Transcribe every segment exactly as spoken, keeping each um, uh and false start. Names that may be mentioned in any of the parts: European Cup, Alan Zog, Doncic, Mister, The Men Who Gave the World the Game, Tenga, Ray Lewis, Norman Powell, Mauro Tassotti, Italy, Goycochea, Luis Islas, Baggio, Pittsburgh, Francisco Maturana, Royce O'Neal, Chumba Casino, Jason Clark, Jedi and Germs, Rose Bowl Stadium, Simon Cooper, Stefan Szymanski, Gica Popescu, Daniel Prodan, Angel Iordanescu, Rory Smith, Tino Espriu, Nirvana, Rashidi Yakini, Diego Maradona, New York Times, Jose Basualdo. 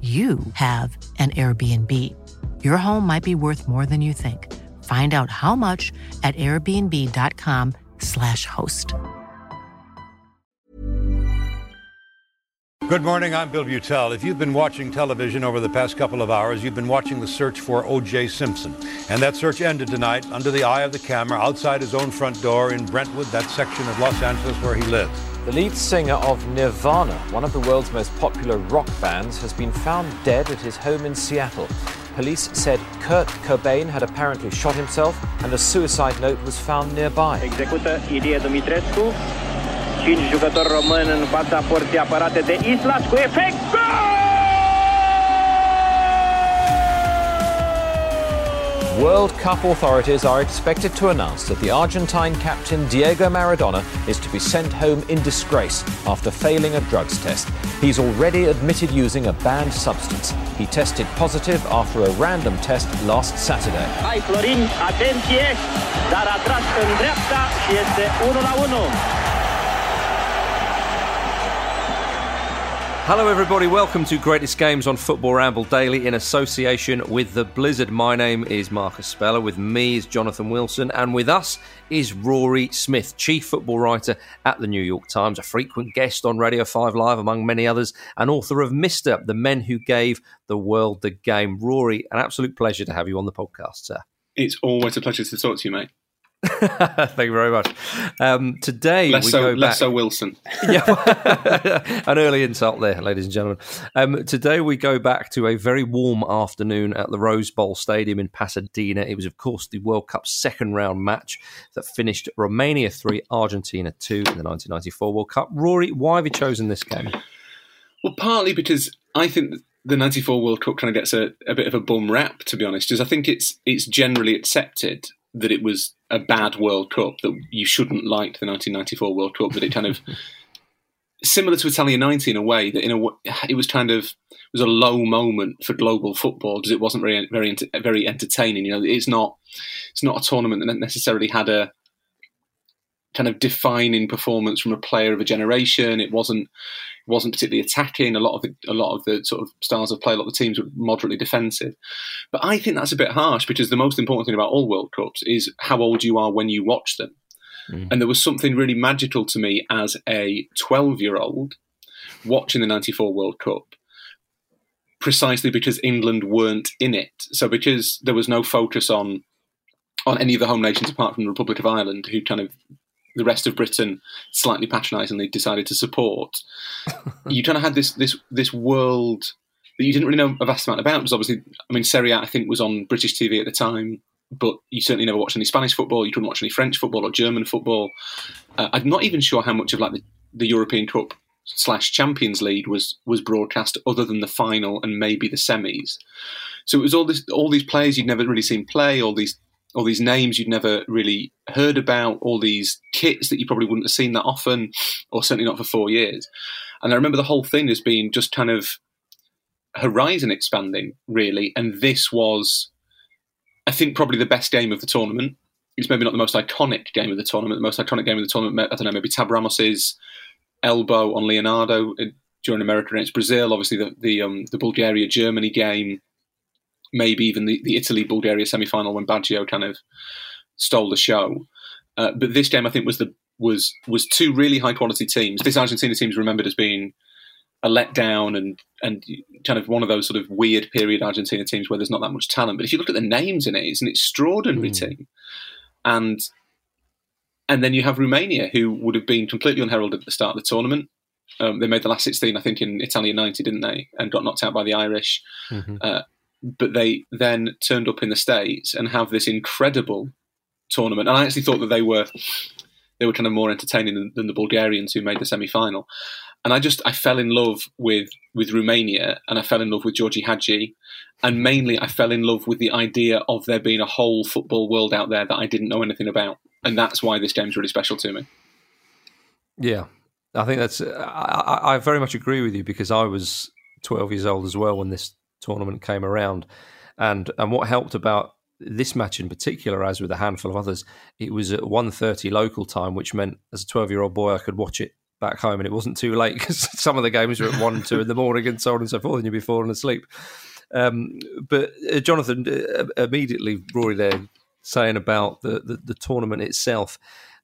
you have an Airbnb. Your home might be worth more than you think. Find out how much at airbnb dot com slash host. Good morning, I'm Bill Beutel. If you've been watching television over the past couple of hours, you've been watching the search for O J Simpson. And that search ended tonight under the eye of the camera outside his own front door in Brentwood, that section of Los Angeles where he lives. The lead singer of Nirvana, one of the world's most popular rock bands, has been found dead at his home in Seattle. Police said Kurt Cobain had apparently shot himself and a suicide note was found nearby. Execută Ilie Dumitrescu, cinci jucători români în fața porții apărate de Islas cu efect. World Cup authorities are expected to announce that the Argentine captain Diego Maradona is to be sent home in disgrace after failing a drugs test. He's already admitted using a banned substance. He tested positive after a random test last Saturday. Hai Florin, atenție, dar a tras în dreapta și este unu la unu. Hello everybody, welcome to Greatest Games on Football Ramble Daily in association with The Blizzard. My name is Marcus Speller, with me is Jonathan Wilson, and with us is Rory Smith, chief football writer at the New York Times, a frequent guest on Radio five Live, among many others, and author of Mister, The Men Who Gave the World the Game. Rory, an absolute pleasure to have you on the podcast, sir. It's always a pleasure to talk to you, mate. Thank you very much. Um, today less we so, go back... Less so Wilson. Yeah, an early insult there, ladies and gentlemen. Um, today we go back to a very warm afternoon at the Rose Bowl Stadium in Pasadena. It was, of course, the World Cup second round match that finished Romania three, Argentina two in the nineteen ninety-four World Cup. Rory, why have you chosen this game? Well, partly because I think the ninety-four World Cup kind of gets a, a bit of a bum rap, to be honest, because I think it's it's generally accepted that it was a bad World Cup, that you shouldn't like the nineteen ninety-four World Cup, that it kind of, similar to Italia ninety in a way, that in a, it was kind of, it was a low moment for global football because it wasn't very, very, very entertaining. You know, it's not, it's not a tournament that necessarily had a kind of defining performance from a player of a generation. It wasn't, it wasn't particularly attacking. A lot of the, a lot of the sort of styles of play, a lot of the teams were moderately defensive. But I think that's a bit harsh because the most important thing about all World Cups is how old you are when you watch them. Mm. And there was something really magical to me as a twelve-year-old watching the ninety-four World Cup, precisely because England weren't in it. So because there was no focus on on any of the home nations apart from the Republic of Ireland, who kind of the rest of Britain slightly patronisingly decided to support. you kind of had this this this world that you didn't really know a vast amount about. Because obviously, I mean, Serie A, I think, was on British T V at the time, but you certainly never watched any Spanish football. You couldn't watch any French football or German football. Uh, I'm not even sure how much of like the, the European Cup slash Champions League was was broadcast, other than the final and maybe the semis. So it was all this, all these players you'd never really seen play, all these all these names you'd never really heard about, all these kits that you probably wouldn't have seen that often, or certainly not for four years. And I remember the whole thing as being just kind of horizon expanding, really. And this was, I think, probably the best game of the tournament. It's maybe not the most iconic game of the tournament. The most iconic game of the tournament, I don't know, maybe Tab Ramos's elbow on Leonardo during America against Brazil. Obviously, the the, um, the Bulgaria-Germany game, maybe even the, the Italy-Bulgaria semi-final when Baggio kind of stole the show. Uh, but this game, I think, was the was was two really high-quality teams. This Argentina team is remembered as being a letdown and and kind of one of those sort of weird period Argentina teams where there's not that much talent. But if you look at the names in it, it's an extraordinary mm. team. And and then you have Romania, who would have been completely unheralded at the start of the tournament. Um, they made the last sixteen, I think, in Italian ninety, didn't they? And got knocked out by the Irish. Mm-hmm. Uh, but they then turned up in the States and have this incredible tournament. And I actually thought that they were they were kind of more entertaining than, than the Bulgarians who made the semi-final. And I just I fell in love with with Romania, and I fell in love with Gheorghe Hagi, and mainly I fell in love with the idea of there being a whole football world out there that I didn't know anything about. And that's why this game's really special to me. Yeah, I think that's... I, I very much agree with you, because I was twelve years old as well when this tournament came around. And and what helped about this match in particular, as with a handful of others, it was at one thirty local time, which meant as a twelve-year-old boy I could watch it back home, and it wasn't too late because some of the games were at one, two in the morning and so on and so forth, and you'd be falling asleep. Um, but uh, Jonathan, uh, immediately, Rory there, saying about the, the, the tournament itself.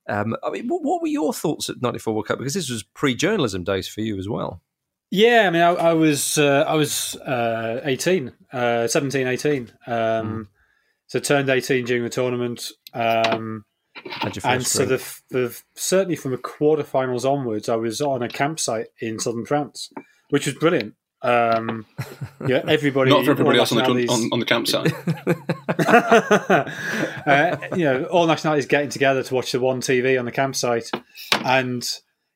Um, I mean, what, what were your thoughts at ninety-four World Cup? Because this was pre-journalism days for you as well. Yeah, I mean, I, I was uh, I was uh, eighteen, uh, seventeen, eighteen. Um, mm. So turned eighteen during the tournament. Um, and and so the, the, certainly from the quarterfinals onwards, I was on a campsite in southern France, which was brilliant. Um, yeah, everybody. Not for everybody else on the, on, on the campsite. uh, you know, all nationalities getting together to watch the one T V on the campsite, and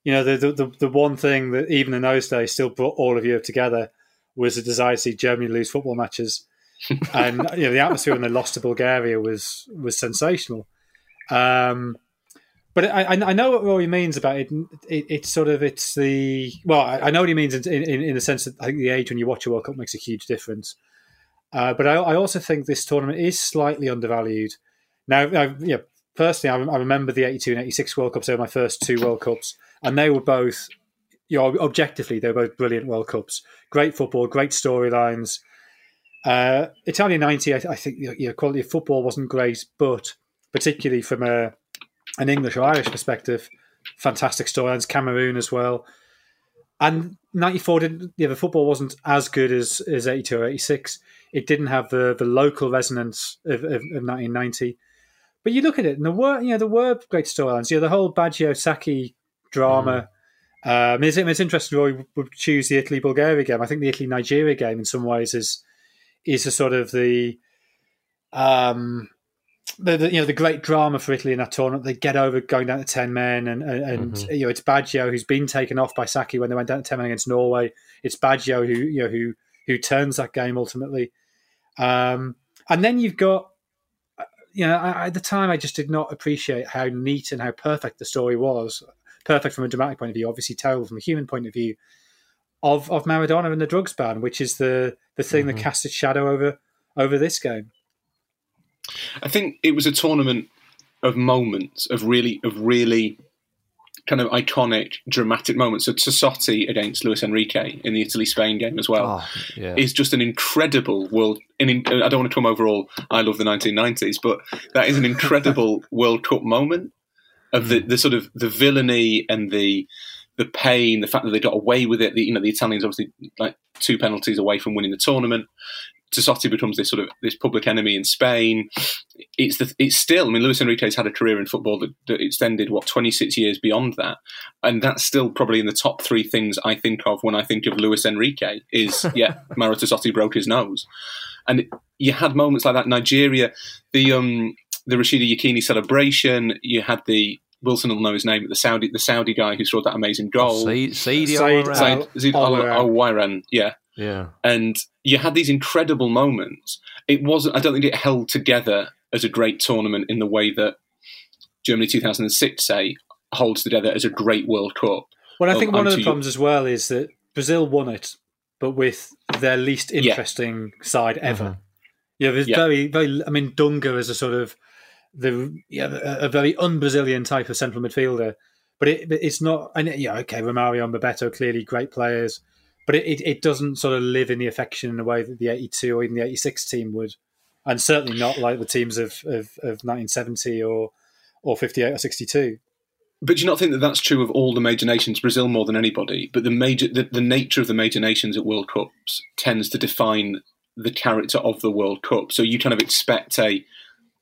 you know, the the, the one thing that even in those days still brought all of Europe together was the desire to see Germany lose football matches, and you know, the atmosphere when they lost to Bulgaria was was sensational. Um, But I, I know what Rory means about it. It's it sort of, it's the, well, I know what he means in, in, in the sense that I think the age when you watch a World Cup makes a huge difference. Uh, but I, I also think this tournament is slightly undervalued. Now, I, yeah, personally, I, I remember the eighty-two and eighty-six World Cups. They were my first two World Cups. And they were both, you know, objectively, they were both brilliant World Cups. Great football, great storylines. Uh, Italia ninety, I, I think, you know, quality of football wasn't great, but particularly from a, an English or Irish perspective, fantastic storylines. Cameroon as well, and ninety-four didn't. Yeah, the football wasn't as good as, as eighty-two or eighty-six. It didn't have the, the local resonance of, of, of nineteen ninety. But you look at it, and there were you know there were great storylines. You know, the whole Baggio Sacchi drama. Mm. Um, it's, it's interesting. Roy would choose the Italy Bulgaria game. I think the Italy Nigeria game, in some ways, is is a sort of the. Um, The, the you know the great drama for Italy in that tournament. They get over going down to ten men, and and, and mm-hmm. you know it's Baggio who's been taken off by Sacchi when they went down to ten men against Norway. It's Baggio who you know who who turns that game ultimately. Um, and then you've got you know I, at the time I just did not appreciate how neat and how perfect the story was. Perfect from a dramatic point of view, obviously terrible from a human point of view. Of of Maradona and the drugs ban, which is the the thing mm-hmm. that cast its shadow over over this game. I think it was a tournament of moments, of really, of really kind of iconic, dramatic moments. So Tassotti against Luis Enrique in the Italy-Spain game as well oh, yeah. is just an incredible world. And in, I don't want to come over all I love the nineteen nineties, but that is an incredible World Cup moment of the, the sort of the villainy and the the pain, the fact that they got away with it. The, you know, the Italians obviously like two penalties away from winning the tournament. Tsotti becomes this sort of this public enemy in Spain. It's the, it's still, I mean, Luis Enrique's had a career in football that, that extended, what, twenty-six years beyond that. And that's still probably in the top three things I think of when I think of Luis Enrique is, yeah, Mauro Tsotti broke his nose. And it, you had moments like that in Nigeria. The, um, the Rashidi Yakini celebration, you had the, Wilson will know his name, but the Saudi the Saudi guy who scored that amazing goal. Said Al-Owairan, yeah. Yeah. And you had these incredible moments. It wasn't, I don't think it held together as a great tournament in the way that Germany two thousand six, say, holds together as a great World Cup. Well, I think um, one of the problems as well is that Brazil won it, but with their least interesting yeah. side ever. Mm-hmm. Yeah, there's yeah. very, very, I mean, Dunga is a sort of, the yeah, a very un-Brazilian type of central midfielder, but it it's not. And yeah, okay, Romario and Bebeto, clearly great players, but it, it doesn't sort of live in the affection in a way that the eighty-two or even the eighty-six team would, and certainly not like the teams of of, of nineteen seventy or or fifty-eight or sixty-two. But do you not think that that's true of all the major nations? Brazil more than anybody, but the major the, the nature of the major nations at World Cups tends to define the character of the World Cup. So you kind of expect a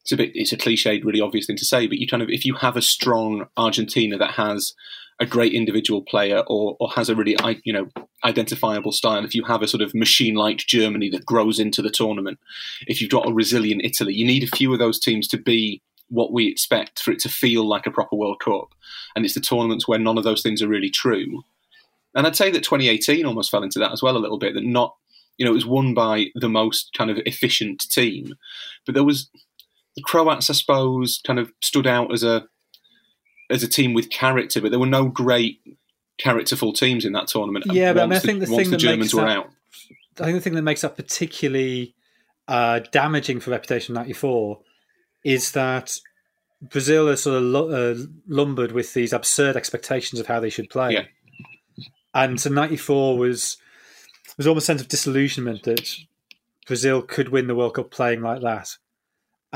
It's a bit. It's a cliched, really obvious thing to say, but you kind of, if you have a strong Argentina that has a great individual player, or or has a really, you know, identifiable style, if you have a sort of machine-like Germany that grows into the tournament, if you've got a resilient Italy, you need a few of those teams to be what we expect for it to feel like a proper World Cup. And it's the tournaments where none of those things are really true. And I'd say that twenty eighteen almost fell into that as well a little bit. That not, you know, it was won by the most kind of efficient team, but there was. The Croats, I suppose, kind of stood out as a as a team with character, but there were no great characterful teams in that tournament. Yeah, but I, mean, I think the, the thing the that Germans makes were that, out, I think the thing that makes that particularly uh, damaging for reputation ninety-four is that Brazil are sort of lo- uh, lumbered with these absurd expectations of how they should play, yeah. and so ninety-four was was almost a sense of disillusionment that Brazil could win the World Cup playing like that.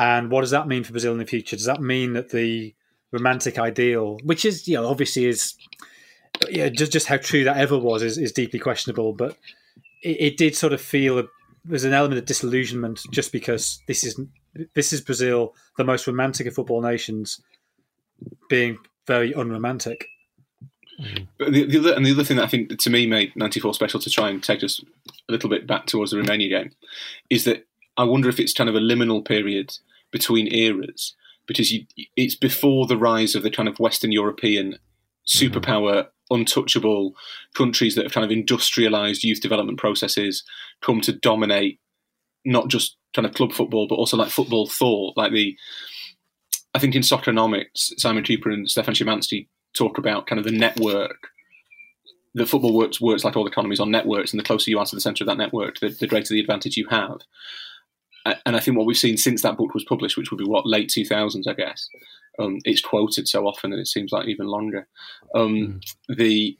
And what does that mean for Brazil in the future? Does that mean that the romantic ideal, which is, you know, obviously is, yeah, just, just how true that ever was is, is deeply questionable, but it, it did sort of feel a, there's an element of disillusionment just because this is this is Brazil, the most romantic of football nations, being very unromantic. But the, the other, and the other thing that I think that to me made ninety-four special, to try and take us a little bit back towards the Romania game, is that I wonder if it's kind of a liminal period between eras, because you, it's before the rise of the kind of Western European superpower, mm-hmm. untouchable countries that have kind of industrialised youth development processes, come to dominate not just kind of club football, but also like football thought. Like the, I think in Socceronomics, Simon Cooper and Stefan Szymanski talk about kind of the network. The football works works like all economies on networks, and the closer you are to the centre of that network, the, the greater the advantage you have. And I think what we've seen since that book was published, which would be, what, late two thousands, I guess. Um, it's quoted so often that it seems like even longer. Um, mm. The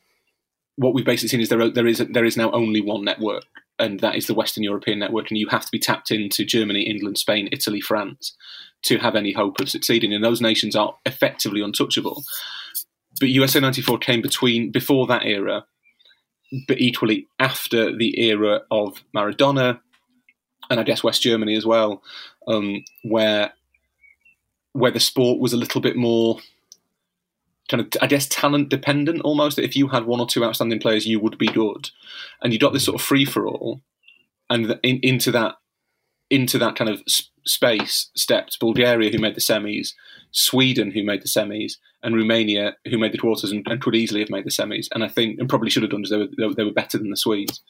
what we've basically seen is there there is there is now only one network, and that is the Western European network, and you have to be tapped into Germany, England, Spain, Italy, France to have any hope of succeeding. And those nations are effectively untouchable. But U S A ninety-four came between before that era, but equally after the era of Maradona, and I guess West Germany as well, um, where where the sport was a little bit more kind of, I guess, talent dependent almost, that if you had one or two outstanding players, you would be good. And you got this sort of free-for-all, and in, into that into that kind of sp- space stepped Bulgaria, who made the semis, Sweden, who made the semis, and Romania, who made the quarters and, and could easily have made the semis, and I think, and probably should have done, because they were, they were better than the Swedes.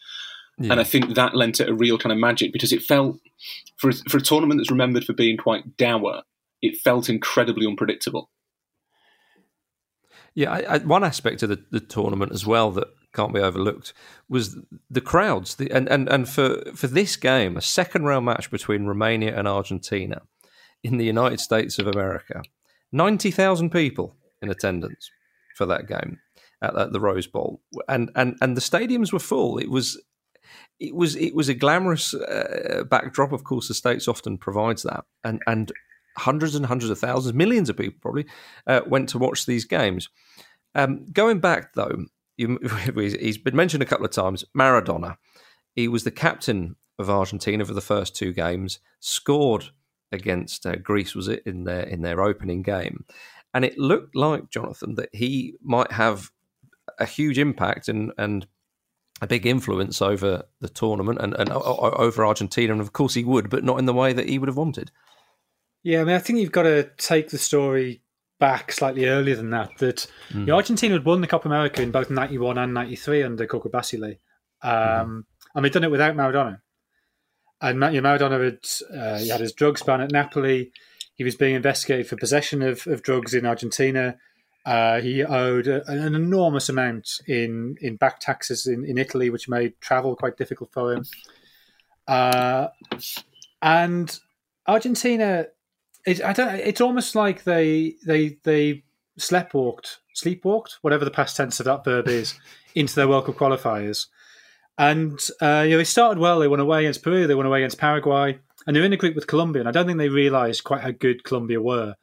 Yeah. And I think that lent it a real kind of magic, because it felt, for a, for a tournament that's remembered for being quite dour, it felt incredibly unpredictable. Yeah, I, I, one aspect of the, the tournament as well that can't be overlooked was the crowds. The, and and, and for, for this game, a second round match between Romania and Argentina in the United States of America, ninety thousand people in attendance for that game at, at the Rose Bowl. And, and, and the stadiums were full. It was... It was it was a glamorous uh, backdrop. Of course, the States often provides that, and and hundreds and hundreds of thousands, millions of people probably uh, went to watch these games. Um, going back though, you, he's been mentioned a couple of times. Maradona, he was the captain of Argentina for the first two games, scored against uh, Greece, was it, in their in their opening game. And it looked like, Jonathan, that he might have a huge impact and and a big influence over the tournament and, and over Argentina. And of course he would, but not in the way that he would have wanted. Yeah, I mean, I think you've got to take the story back slightly earlier than that, that mm. you know, Argentina had won the Copa America in both ninety-one and ninety-three under Coco Basile. Um, mm. And they'd done it without Maradona. And you know, Maradona had, uh, he had his drugs ban at Napoli. He was being investigated for possession of, of drugs in Argentina. Uh, he owed a, an enormous amount in, in back taxes in, in Italy, which made travel quite difficult for him. Uh, and Argentina, it, I don't. It's almost like they they they sleptwalked, sleepwalked, whatever the past tense of that verb is, into their World Cup qualifiers. And uh, you know, they started well. They went away against Peru. They went away against Paraguay. And they're in a group with Colombia, and I don't think they realised quite how good Colombia were.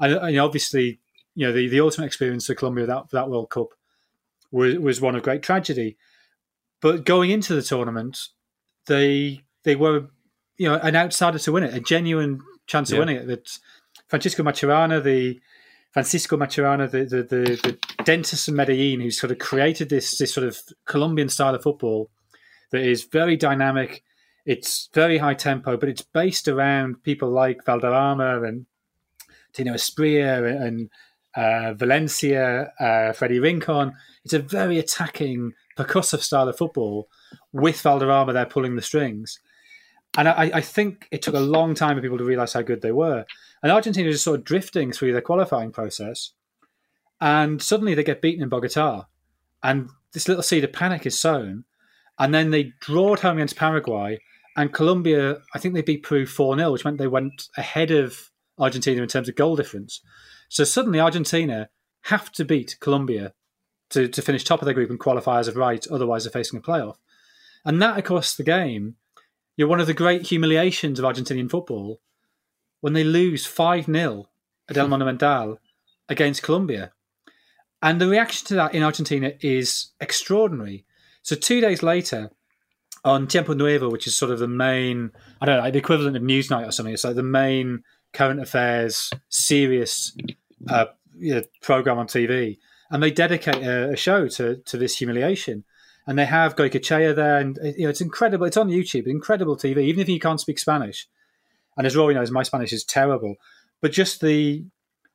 And, and obviously, you know, the, the ultimate experience of Colombia that that World Cup was, was one of great tragedy. But going into the tournament, they they were, you know, an outsider to win it, a genuine chance yeah. of winning it. That Francisco Maturana, the Francisco Maturana, the the, the the dentist in Medellin, who sort of created this this sort of Colombian style of football that is very dynamic. It's very high tempo, but it's based around people like Valderrama and Tino Espriu and uh, Valencia, uh, Freddy Rincon. It's a very attacking, percussive style of football with Valderrama there pulling the strings. And I, I think it took a long time for people to realise how good they were. And Argentina is sort of drifting through their qualifying process. And suddenly they get beaten in Bogota. And this little seed of panic is sown. And then they draw at home against Paraguay. And Colombia, I think they beat Peru four nil, which meant they went ahead of Argentina in terms of goal difference. So suddenly Argentina have to beat Colombia to, to finish top of their group and qualify as of right, otherwise they're facing a playoff. And that across the game, you're one of the great humiliations of Argentinian football when they lose five nil at El Monumental against Colombia. And the reaction to that in Argentina is extraordinary. So two days later, on Tiempo Nuevo, which is sort of the main, I don't know, like the equivalent of Newsnight or something. It's like the main current affairs, serious uh, you know, program on T V. And they dedicate a, a show to, to this humiliation. And they have Goycochea there. And you know, it's incredible. It's on YouTube, incredible T V, even if you can't speak Spanish. And as Rory knows, my Spanish is terrible. But just the,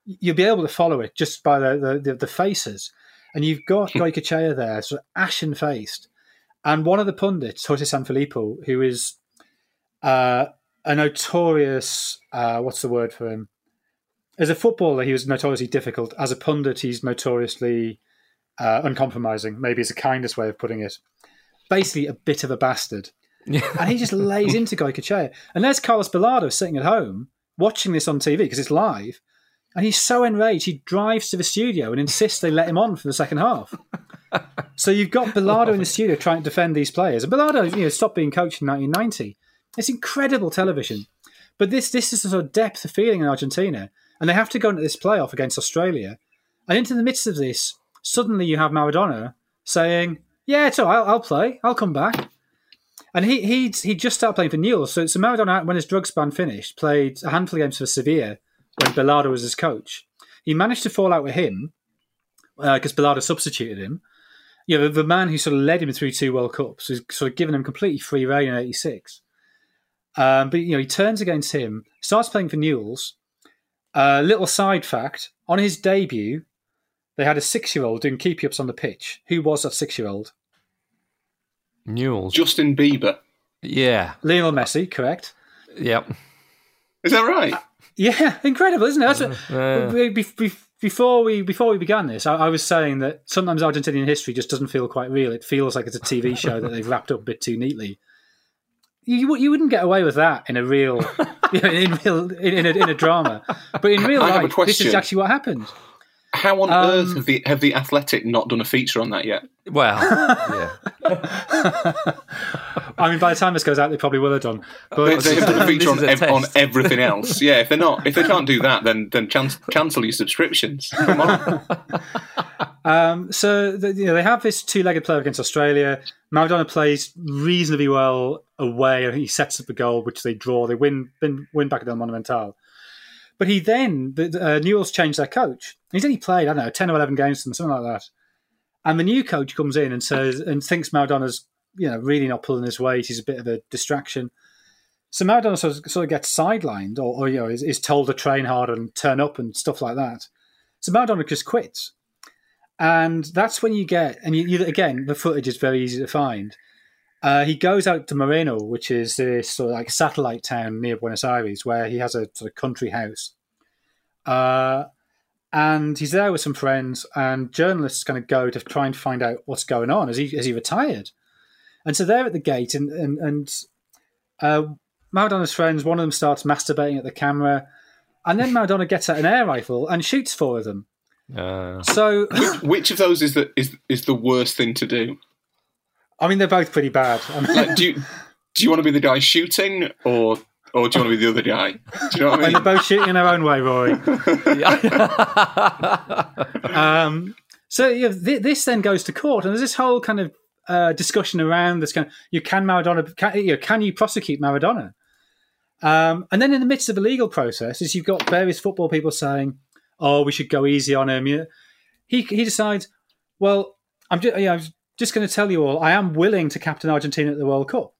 you'll be able to follow it just by the, the, the faces. And you've got Goycochea there, sort of ashen-faced. And one of the pundits, Jose Sanfilippo, who is uh, a notorious, uh, what's the word for him? As a footballer, he was notoriously difficult. As a pundit, he's notoriously uh, uncompromising. Maybe it's the kindest way of putting it. Basically, a bit of a bastard. And he just lays into Goycochea. And there's Carlos Bilardo sitting at home watching this on T V because it's live. And he's so enraged, he drives to the studio and insists they let him on for the second half. So you've got Bilardo in the studio trying to defend these players. And Bilardo, you know, stopped being coached in nineteen ninety. It's incredible television. But this this is the sort of depth of feeling in Argentina. And they have to go into this playoff against Australia. And into the midst of this, suddenly you have Maradona saying, yeah, it's all right, I'll, I'll play. I'll come back. And he he'd, he'd just started playing for Newell's. So, so Maradona, when his drugs ban finished, played a handful of games for Sevilla when Bilardo was his coach. He managed to fall out with him because uh, Bilardo substituted him. You know, the man who sort of led him through two World Cups has sort of given him completely free rein in eighty-six. Um, but, you know, he turns against him, starts playing for Newell's. Uh, little side fact, on his debut, they had a six-year-old doing keepy-ups on the pitch. Who was that six-year-old? Newell's. Justin Bieber. Yeah. Lionel Messi, correct. Yep. Is that right? Uh, yeah, incredible, isn't it? That's what, uh, we, we, we, Before we before we began this, I, I was saying that sometimes Argentinian history just doesn't feel quite real. It feels like it's a T V show that they've wrapped up a bit too neatly. You you wouldn't get away with that in a real you know, in real in, in, a, in a drama, but in real life, this is actually what happened. How on um, earth have the have the Athletic not done a feature on that yet? Well, yeah. I mean, by the time this goes out, they probably will have done. But they, they have done a feature on, a ev- on everything else. Yeah, if they're not, if they can't do that, then then chance, cancel your subscriptions. Come on. Um, so the, you know, they have this two-legged player against Australia. Maradona plays reasonably well away. I think he sets up a goal, which they draw. They win, win, win back at the Monumental. But he then, the, uh, Newell's changed their coach. He's only played, I don't know, ten or eleven games to them, something like that. And the new coach comes in and says and thinks Maradona's, you know, really not pulling his weight. He's a bit of a distraction. So Maradona sort of, sort of gets sidelined, or, or you know, is, is told to train harder and turn up and stuff like that. So Maradona just quits. And that's when you get, and you, you, again, the footage is very easy to find. Uh, he goes out to Moreno, which is this sort of like satellite town near Buenos Aires, where he has a sort of country house. Uh, and he's there with some friends, and journalists kind of go to try and find out what's going on. Has he, has he retired? And so they're at the gate, and, and, and uh, Maradona's friends, one of them starts masturbating at the camera, and then Maradona gets out an air rifle and shoots four of them. Uh, so, which, which of those is the is is the worst thing to do? I mean, they're both pretty bad. I mean, like, do you do you want to be the guy shooting, or or do you want to be the other guy? Do you know what I mean? They're both shooting in their own way, Rory. um, so you know, th- this then goes to court, and there's this whole kind of uh, discussion around this kind of, you can Maradona can you, know, can you prosecute Maradona? Um, and then in the midst of the legal process, is you've got various football people saying, oh, we should go easy on him. You know, he he decides, well, I'm just, you know, I'm just going to tell you all, I am willing to captain Argentina at the World Cup.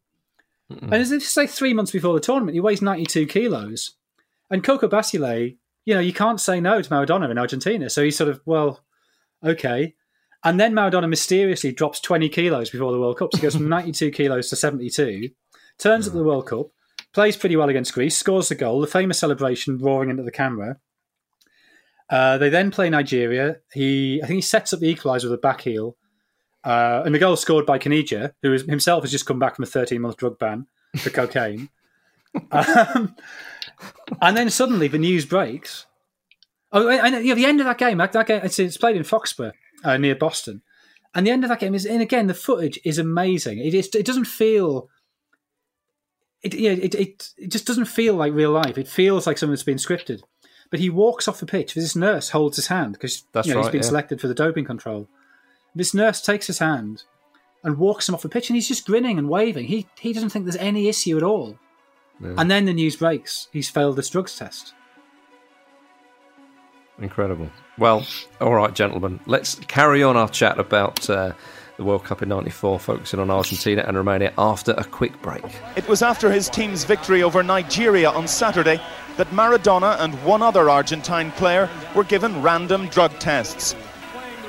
Mm-mm. And as if say three months before the tournament, he weighs ninety-two kilos. And Coco Basile, you know, you can't say no to Maradona in Argentina. So he's sort of, well, okay. And then Maradona mysteriously drops twenty kilos before the World Cup. So he goes from ninety-two kilos to seventy-two, turns mm. up at the World Cup, plays pretty well against Greece, scores the goal, the famous celebration roaring into the camera. Uh, they then play Nigeria. He, I think he sets up the equaliser with a back heel. Uh, and the goal scored by Kanija, who is, himself has just come back from a thirteen-month drug ban for cocaine. Um, and then suddenly the news breaks. Oh, and, and you know, the end of that game, that, that game it's, it's played in Foxborough uh, near Boston. And the end of that game is, and again, the footage is amazing. It, is, it doesn't feel... It, you know, it, it, it just doesn't feel like real life. It feels like something that's been scripted. But he walks off the pitch. This nurse holds his hand because you know, right, he's been yeah. selected for the doping control. This nurse takes his hand and walks him off the pitch, and he's just grinning and waving. He he doesn't think there's any issue at all. Yeah. And then the news breaks. He's failed this drugs test. Incredible. Well, all right, gentlemen. Let's carry on our chat about... Uh, the World Cup in ninety-four, focusing on Argentina and Romania after a quick break. It was after his team's victory over Nigeria on Saturday that Maradona and one other Argentine player were given random drug tests.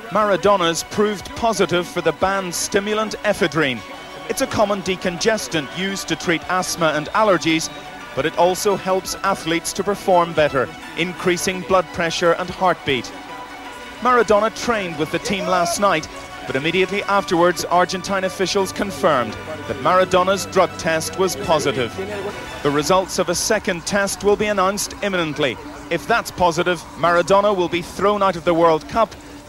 Maradona's proved positive for the banned stimulant ephedrine. It's a common decongestant used to treat asthma and allergies, but it also helps athletes to perform better, increasing blood pressure and heartbeat. Maradona trained with the team last night, but immediately afterwards, Argentine officials confirmed that Maradona's drug test was positive. The results of a second test will be announced imminently. If that's positive, Maradona will be thrown out of the World Cup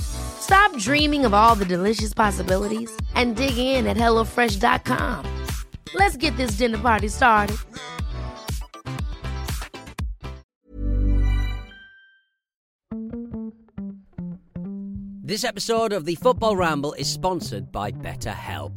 Stop dreaming of all the delicious possibilities and dig in at hello fresh dot com. Let's get this dinner party started. This episode of the Football Ramble is sponsored by BetterHelp.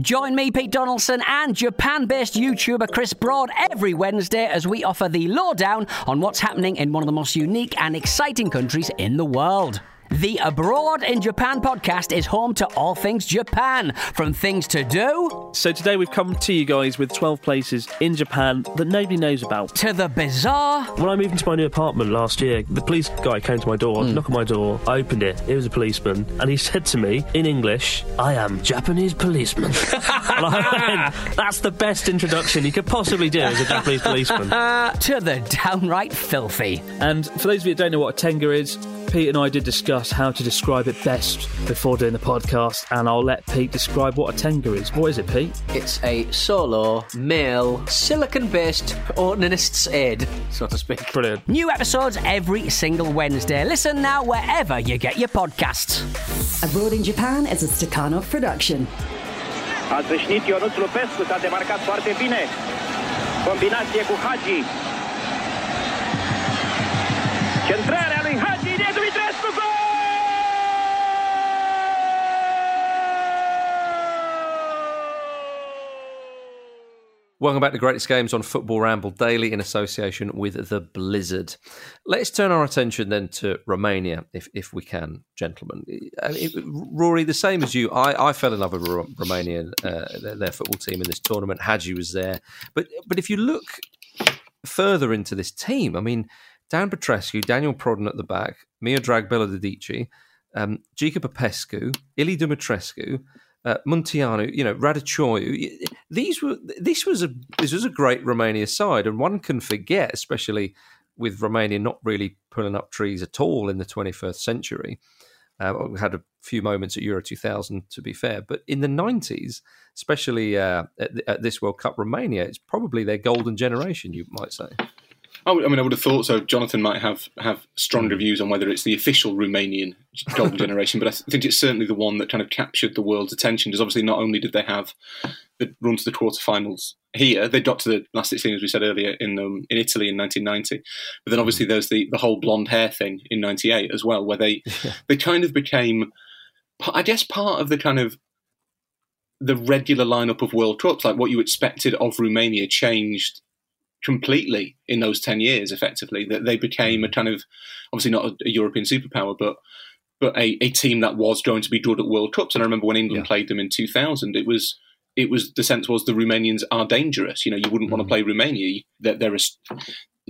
Join me, Pete Donaldson, and Japan-based YouTuber Chris Broad every Wednesday as we offer the lowdown on what's happening in one of the most unique and exciting countries in the world. The Abroad in Japan podcast is home to all things Japan, from things to do... So today we've come to you guys with twelve places in Japan that nobody knows about. ...to the bizarre... When I moved into my new apartment last year, the police guy came to my door, mm. knocked on my door, I opened it, it was a policeman, and he said to me, in English, "I am Japanese policeman." And I went, that's the best introduction you could possibly do as a Japanese policeman. To the downright filthy. And for those of you that don't know what a tenga is, Pete and I did discuss how to describe it best before doing the podcast, and I'll let Pete describe what a tenga is. What is it, Pete? It's a solo, male, silicon-based ordnance aid, so to speak. Brilliant. New episodes every single Wednesday. Listen now wherever you get your podcasts. Abroad in Japan is a Stakhanov production. Ați rășnit Ionuț Lupescu, s-a demarcat foarte bine. Combinație cu Hagi. Centrarea lui Hagi, Ilie Dumitrescu, goal! Welcome back to Greatest Games on Football Ramble Daily in association with The Blizzard. Let's turn our attention then to Romania, if if we can, gentlemen. It, Rory, the same as you, I, I fell in love with Romania, uh, their, their football team in this tournament. Hagi was there. But, but if you look further into this team, I mean... Dan Petrescu, Daniel Prodan at the back, Miodrag Belodedici, um, Gica Popescu, Ilie Dumitrescu, uh, Munteanu, you know, Raducioiu. These were this was a this was a great Romania side, and one can forget, especially with Romania not really pulling up trees at all in the twenty-first century. Uh, we had a few moments at Euro two thousand, to be fair, but in the nineties, especially uh, at, at this World Cup, Romania, it's probably their golden generation, you might say. I mean, I would have thought so. Jonathan might have, have stronger views on whether it's the official Romanian golden generation, but I th- think it's certainly the one that kind of captured the world's attention, because obviously not only did they have the run to the quarterfinals here, they got to the last sixteen, as we said earlier, in um, in Italy in nineteen ninety, but then obviously there's the, the whole blonde hair thing in ninety-eight as well, where they yeah. they kind of became, I guess, part of the kind of the regular lineup of World Cups, like what you expected of Romania changed completely in those ten years, effectively, that they became a kind of, obviously not a, a European superpower, but but a, a team that was going to be good at World Cups. And I remember when England yeah. played them in two thousand, it was it was the sense was the Romanians are dangerous. You know, you wouldn't mm-hmm. want to play Romania. That there is,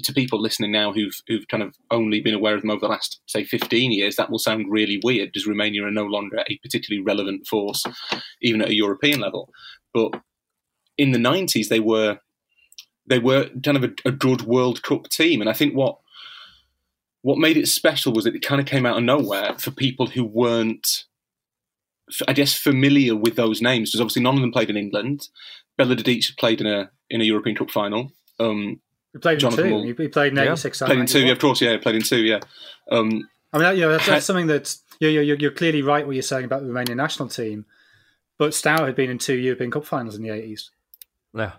to people listening now who've who've kind of only been aware of them over the last, say, fifteen years, that will sound really weird, because Romania are no longer a particularly relevant force, even at a European level. But in the nineties, they were. They were kind of a, a good World Cup team. And I think what what made it special was that it kind of came out of nowhere for people who weren't, I guess, familiar with those names. Because obviously none of them played in England. Belodedici played in a in a European Cup final. Um, he played in two. Will, he played in eighty-six. Yeah. Played in two, yeah, of course, yeah. Played in two, yeah. Um, I mean, you know, that's, that's something that you're, you're, you're clearly right what you're saying about the Romanian national team. But Stour had been in two European Cup finals in the eighties. Yeah.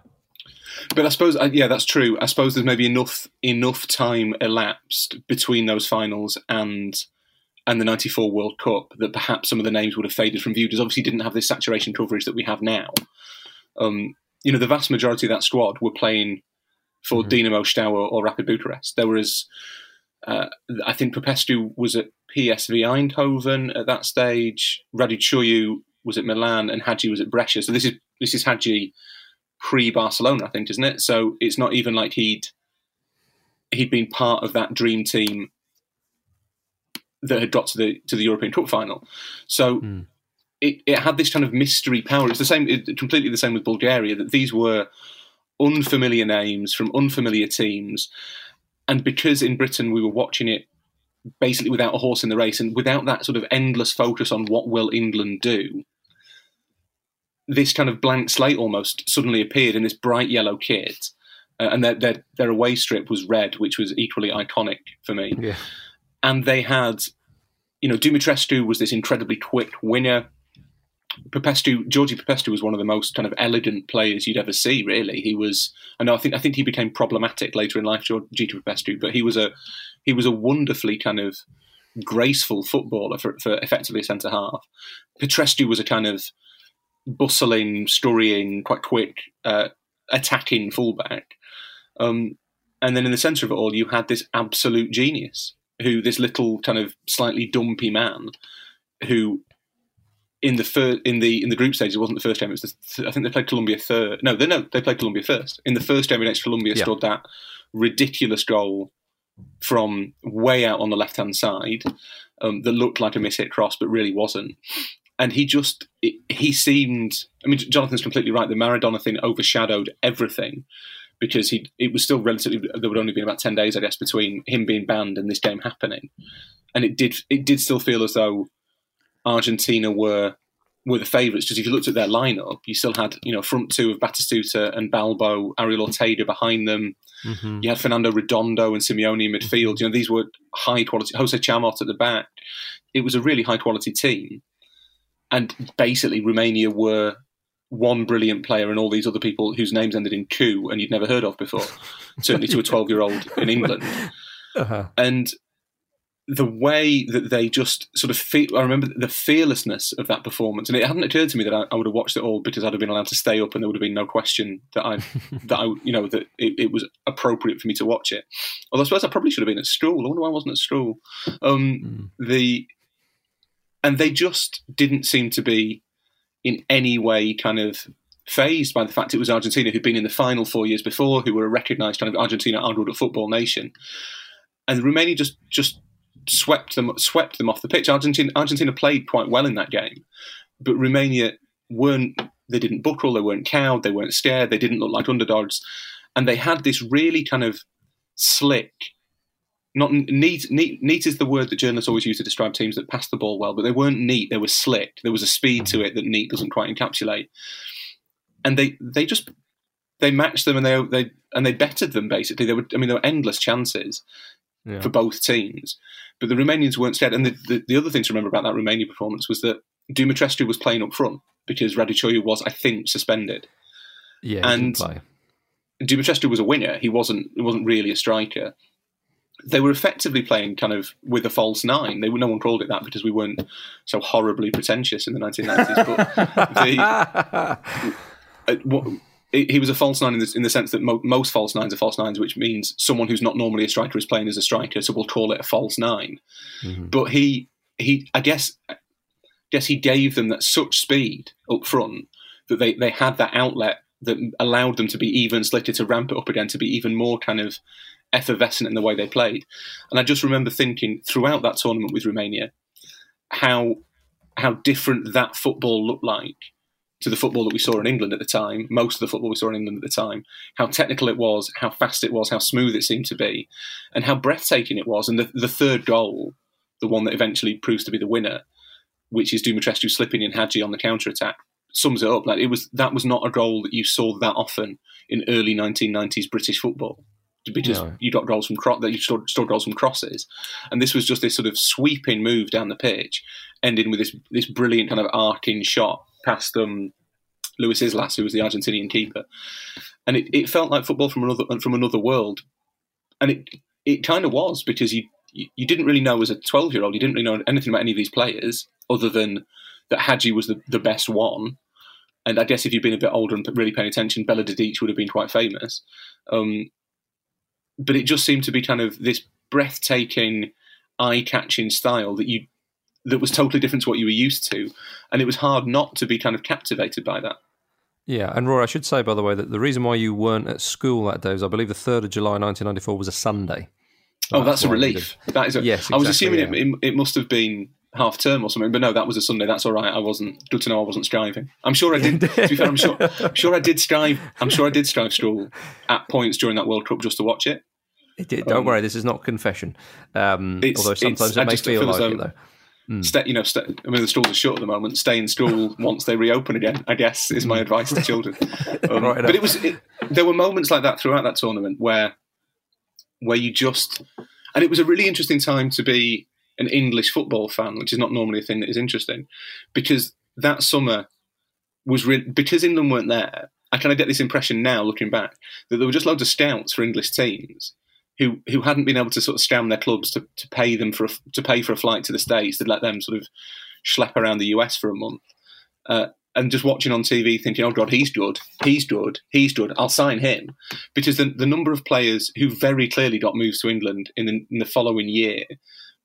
But I suppose, yeah, that's true. I suppose there's maybe enough enough time elapsed between those finals and and the ninety-four World Cup that perhaps some of the names would have faded from view, because obviously didn't have this saturation coverage that we have now. Um, you know, the vast majority of that squad were playing for mm-hmm. Dinamo Steaua or Rapid Bucharest. There was, uh, I think Popescu was at P S V Eindhoven at that stage, Raducioiu was at Milan, and Hagi was at Brescia. So this is this is Hagi pre-Barcelona, I think, isn't it? So it's not even like he'd he'd been part of that dream team that had got to the to the European Cup final. So mm. it, it had this kind of mystery power. It's the same, it, completely the same with Bulgaria, that these were unfamiliar names from unfamiliar teams. And because in Britain we were watching it basically without a horse in the race and without that sort of endless focus on what will England do, this kind of blank slate almost suddenly appeared in this bright yellow kit. Uh, and their, their their away strip was red, which was equally iconic for me. Yeah. And they had, you know, Dumitrescu was this incredibly quick winner. Popescu, Gheorghe Popescu was one of the most kind of elegant players you'd ever see, really. He was, I know, I think I think he became problematic later in life, Gheorghe Popescu, but he was a he was a wonderfully kind of graceful footballer for, for effectively a centre-half. Petrescu was a kind of bustling, scurrying, quite quick, uh, attacking fullback. Um, and then in the centre of it all, you had this absolute genius, who this little kind of slightly dumpy man, who in the fir- in the in the group stage, it wasn't the first game. It was the th- I think they played Colombia third. No, they no they played Colombia first. In the first game against Colombia, yeah. scored that ridiculous goal from way out on the left hand side um, that looked like a mishit cross, but really wasn't. And he just it, he seemed. I mean, Jonathan's completely right. The Maradona thing overshadowed everything, because he, it was still relatively, there would only be about ten days, I guess, between him being banned and this game happening. And it did it did still feel as though Argentina were were the favourites, because if you looked at their lineup, you still had, you know, front two of Batistuta and Balbo, Ariel Ortega behind them. Mm-hmm. You had Fernando Redondo and Simeone in midfield. You know, these were high-quality, Jose Chamot at the back. It was a really high-quality team. And basically Romania were one brilliant player and all these other people whose names ended in coup and you'd never heard of before, certainly to a twelve-year-old in England. Uh-huh. And the way that they just sort of fe- I remember the fearlessness of that performance, and it hadn't occurred to me that I, I would have watched it all, because I'd have been allowed to stay up and there would have been no question that I, that I, you know, that it, it was appropriate for me to watch it. Although I suppose I probably should have been at school. I wonder why I wasn't at school. Um, mm. The and they just didn't seem to be in any way kind of fazed by the fact it was Argentina, who'd been in the final four years before, who were a recognised kind of Argentina hard-world football nation. And Romania just just swept them swept them off the pitch. Argentina Argentina played quite well in that game, but Romania weren't, they didn't buckle, they weren't cowed, they weren't scared, they didn't look like underdogs. And they had this really kind of slick, not neat, neat, neat is the word that journalists always use to describe teams that pass the ball well, but they weren't neat, they were slick. There was a speed to it that neat doesn't quite encapsulate. And they, they just, they matched them and they they and they bettered them, basically. They were, I mean, there were endless chances yeah. for both teams. But the Romanians weren't scared. And the, the, the other thing to remember about that Romania performance was that Dumitrescu was playing up front because Raducioiu was, I think, suspended. Yeah, and Dumitrescu was a winger. He wasn't, he wasn't really a striker. They were effectively playing kind of with a false nine. They were, no one called it that because we weren't so horribly pretentious in the nineteen nineties. But the, he was a false nine in the, in the sense that mo- most false nines are false nines, which means someone who's not normally a striker is playing as a striker, so we'll call it a false nine. Mm-hmm. But he, he, I guess, I guess he gave them that such speed up front that they, they had that outlet that allowed them to be even slicker, to ramp it up again, to be even more kind of effervescent in the way they played. And I just remember thinking throughout that tournament with Romania how how different that football looked like to the football that we saw in England at the time, most of the football we saw in England at the time, how technical it was, how fast it was, how smooth it seemed to be, and how breathtaking it was. And the, the third goal, the one that eventually proves to be the winner, which is Dumitrescu slipping in Hagi on the counter-attack, sums it up. Like it was, that was not a goal that you saw that often in early nineteen nineties British football. Because no. you got goals from cro- that you scored, scored goals from crosses, and this was just this sort of sweeping move down the pitch, ending with this this brilliant kind of arcing shot past um, Luis Islas, who was the Argentinian keeper, and it, it felt like football from another from another world, and it it kind of was, because you you, you didn't really know as a twelve-year-old, you didn't really know anything about any of these players other than that Hagi was the, the best one. And I guess if you'd been a bit older and really paying attention, Belodedici would have been quite famous. Um, but it just seemed to be kind of this breathtaking, eye-catching style that you that was totally different to what you were used to. And it was hard not to be kind of captivated by that. Yeah, and Rory, I should say, by the way, that the reason why you weren't at school that day was, I believe, the third of July nineteen ninety-four was a Sunday. Oh, that's, that's a relief. That is a, yes, exactly, I was assuming yeah. it, it, it must have been half term or something, but no, that was a Sunday. That's all right. I wasn't, good to know I wasn't striving. I'm sure I did, to be fair, I'm sure, I'm sure I did strive, I'm sure I did strive school at points during that World Cup just to watch it. It did. Don't um, worry, this is not confession. Um, although sometimes it I may feel like it, though. Mm. Stay, you know, stay, I mean, the schools are shut at the moment. Stay in school once they reopen again, I guess, is my advice to children. Um, right but it was it, there were moments like that throughout that tournament where where you just... And it was a really interesting time to be an English football fan, which is not normally a thing that is interesting, because that summer was... Re- because England weren't there, I kind of get this impression now, looking back, that there were just loads of scouts for English teams who who hadn't been able to sort of scam their clubs to, to pay them for a, to pay for a flight to the States, to let them sort of schlep around the U S for a month, uh, and just watching on T V thinking, oh God, he's good, he's good, he's good, I'll sign him. Because the, the number of players who very clearly got moves to England in the, in the following year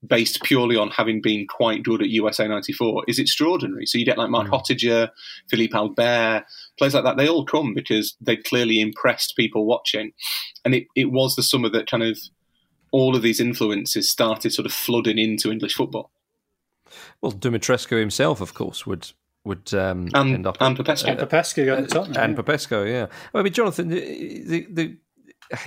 based purely on having been quite good at U S A ninety-four is extraordinary. So you get like Mark Hottinger, Philippe Albert, players like that. They all come because they clearly impressed people watching. And it, it was the summer that kind of all of these influences started sort of flooding into English football. Well, Dumitrescu himself, of course, would... would um, and, end up... And Popescu. Uh, and Popescu got the top. And yeah. Popescu, yeah. I mean, Jonathan, the... the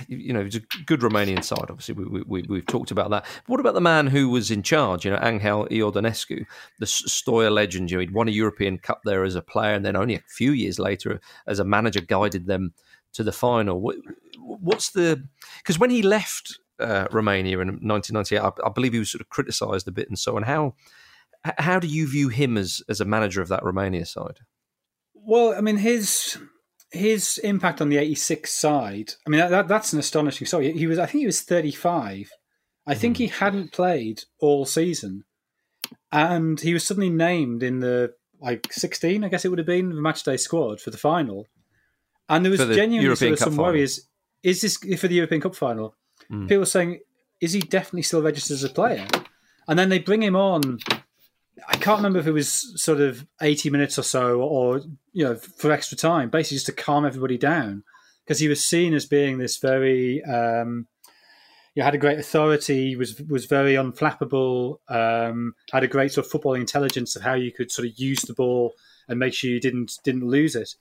you know, it's a good Romanian side, obviously. We, we, we've talked about that. But what about the man who was in charge, you know, Angel Iordanescu, the Stour legend? You know, he'd won a European Cup there as a player, and then only a few years later, as a manager, guided them to the final. What, what's the... Because when he left uh, Romania in nineteen ninety-eight, I, I believe he was sort of criticised a bit and so on. How how do you view him as, as a manager of that Romania side? Well, I mean, his... His impact on the eighty-six side, I mean, that, that's an astonishing story. He was, I think he was thirty-five. I mm. think he hadn't played all season. And he was suddenly named in the, like, sixteen, I guess it would have been, the matchday squad for the final. And there was the genuinely sort of some worries. Is this for the European Cup final? Mm. People were saying, is he definitely still registered as a player? And then they bring him on. I can't remember if it was sort of eighty minutes or so, or, you know, for extra time, basically just to calm everybody down, because he was seen as being this very, um, you know, had a great authority, was was very unflappable, um, had a great sort of football intelligence of how you could sort of use the ball and make sure you didn't didn't lose it.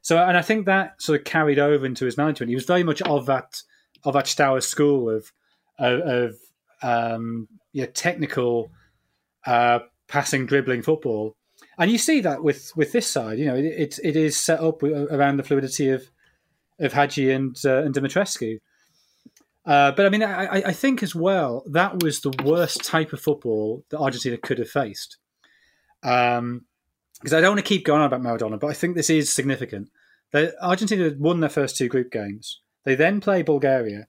So, and I think that sort of carried over into his management. He was very much of that of that Stour school of of, of um, you know, technical. Uh, passing, dribbling football. And you see that with, with this side. You know, it, it it is set up around the fluidity of of Hagi and uh, and Dumitrescu. Uh, but I mean, I, I think as well, that was the worst type of football that Argentina could have faced. Um, because I don't want to keep going on about Maradona, but I think this is significant. They, Argentina won their first two group games. They then play Bulgaria.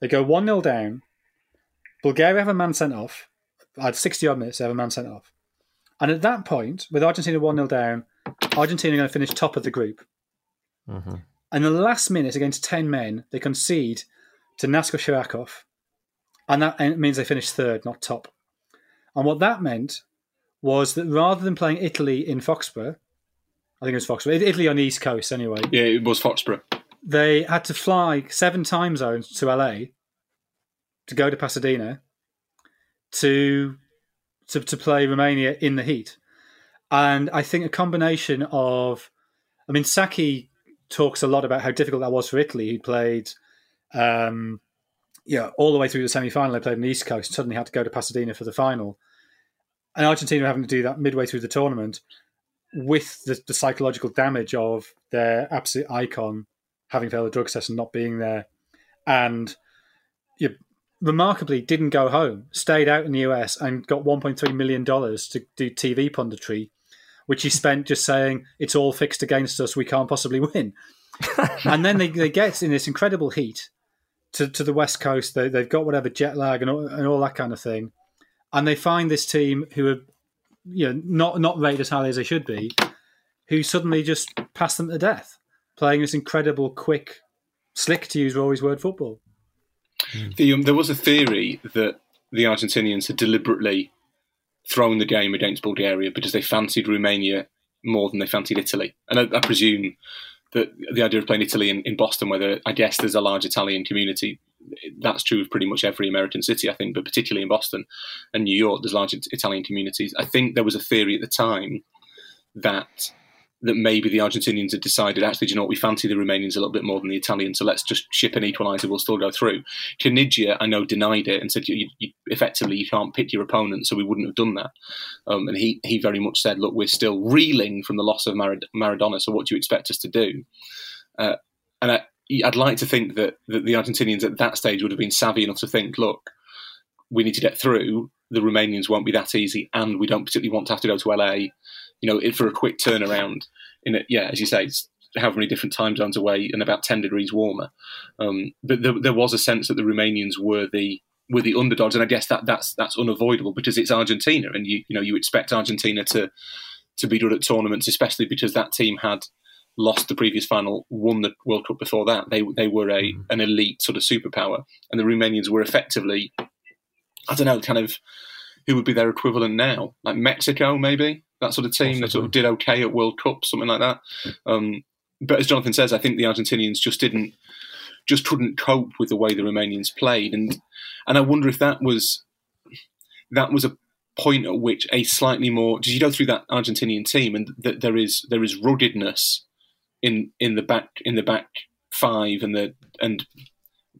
They go one nil down. Bulgaria have a man sent off. At sixty-odd minutes, they have a man sent off. And at that point, with Argentina one nil down, Argentina are going to finish top of the group. Mm-hmm. And the last minute, against ten men, they concede to Nasko Shirakov. And that means they finish third, not top. And what that meant was that rather than playing Italy in Foxborough, I think it was Foxborough, Italy on the East Coast anyway. Yeah, it was Foxborough. They had to fly seven time zones to L A to go to Pasadena, To, to to play Romania in the heat. And I think a combination of... I mean, Sacchi talks a lot about how difficult that was for Italy. He played um, you know, all the way through the semi-final. They played on the East Coast and suddenly had to go to Pasadena for the final. And Argentina were having to do that midway through the tournament with the, the psychological damage of their absolute icon having failed a drug test and not being there. And... you know, remarkably didn't go home, stayed out in the U S and got one point three million dollars to do T V punditry, which he spent just saying, it's all fixed against us, we can't possibly win. And then they, they get in this incredible heat to, to the West Coast. They, they've got whatever jet lag and all, and all that kind of thing. And they find this team who are, you know, not, not rated as highly as they should be, who suddenly just pass them to death, playing this incredible, quick, slick, to use Rory's word, football. The, um, there was a theory that the Argentinians had deliberately thrown the game against Bulgaria because they fancied Romania more than they fancied Italy. And I, I presume that the idea of playing Italy in, in Boston, where I guess there's a large Italian community, that's true of pretty much every American city, I think, but particularly in Boston and New York, there's large Italian communities. I think there was a theory at the time that... that maybe the Argentinians had decided, actually, do you know what, we fancy the Romanians a little bit more than the Italians, so let's just ship an equaliser, we'll still go through. Caniggia, I know, denied it and said, you, you, effectively, you can't pick your opponent, so we wouldn't have done that. Um, and he, he very much said, look, we're still reeling from the loss of Marad- Maradona, so what do you expect us to do? Uh, and I, I'd like to think that, that the Argentinians at that stage would have been savvy enough to think, look, we need to get through, the Romanians won't be that easy, and we don't particularly want to have to go to L A, you know, for a quick turnaround. In a, yeah, as you say, it's however many different time zones away and about ten degrees warmer. Um, but there, there was a sense that the Romanians were the were the underdogs, and I guess that that's that's unavoidable because it's Argentina, and you you know you expect Argentina to to be good at tournaments, especially because that team had lost the previous final, won the World Cup before that. They they were a an elite sort of superpower, and the Romanians were effectively, I don't know, kind of who would be their equivalent now, like Mexico maybe. That sort of team that sort of did okay at World Cup, something like that. Um, but as Jonathan says, I think the Argentinians just didn't, just couldn't cope with the way the Romanians played, and and I wonder if that was that was a point at which a slightly more, because you go through that Argentinian team and that there is there is ruggedness in in the back in the back five and the and.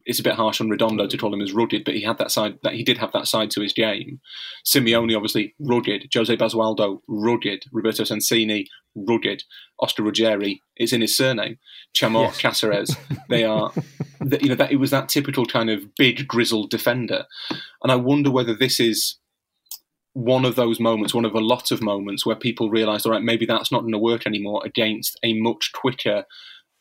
It's a bit harsh on Redondo to call him as rugged, but he had that side. That he did have that side to his game. Simeone, obviously, rugged. Jose Basualdo, rugged. Roberto Sensini, rugged. Oscar Ruggeri, it's in his surname. Chamot, yes. Cáceres. They are, you know, that it was that typical kind of big grizzled defender. And I wonder whether this is one of those moments, one of a lot of moments where people realised, all right, maybe that's not going to work anymore against a much quicker,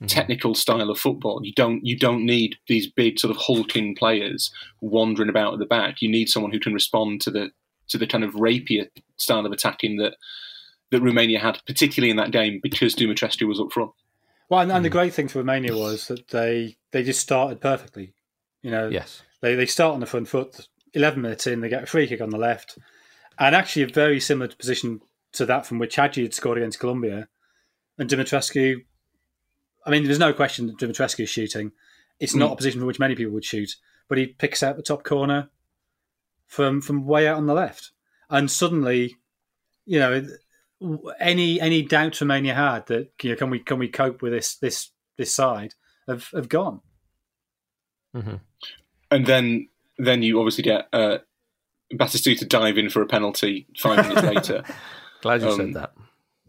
technical style of football. You don't you don't need these big sort of hulking players wandering about at the back. You need someone who can respond to the to the kind of rapier style of attacking that that Romania had, particularly in that game, because Dumitrescu was up front. Well, and, and the great thing for Romania was that they they just started perfectly. You know, yes, they they start on the front foot. Eleven minutes in, they get a free kick on the left, and actually a very similar position to that from which Hagi had scored against Colombia, and Dumitrescu. I mean, there's no question that Dumitrescu is shooting. It's not a position for which many people would shoot, but he picks out the top corner from from way out on the left. And suddenly, you know, any any doubt Romania had that, you know, can we can we cope with this this this side have, have gone. Mm-hmm. And then then you obviously get uh, Batistuta to dive in for a penalty five minutes later. Glad you um, said that.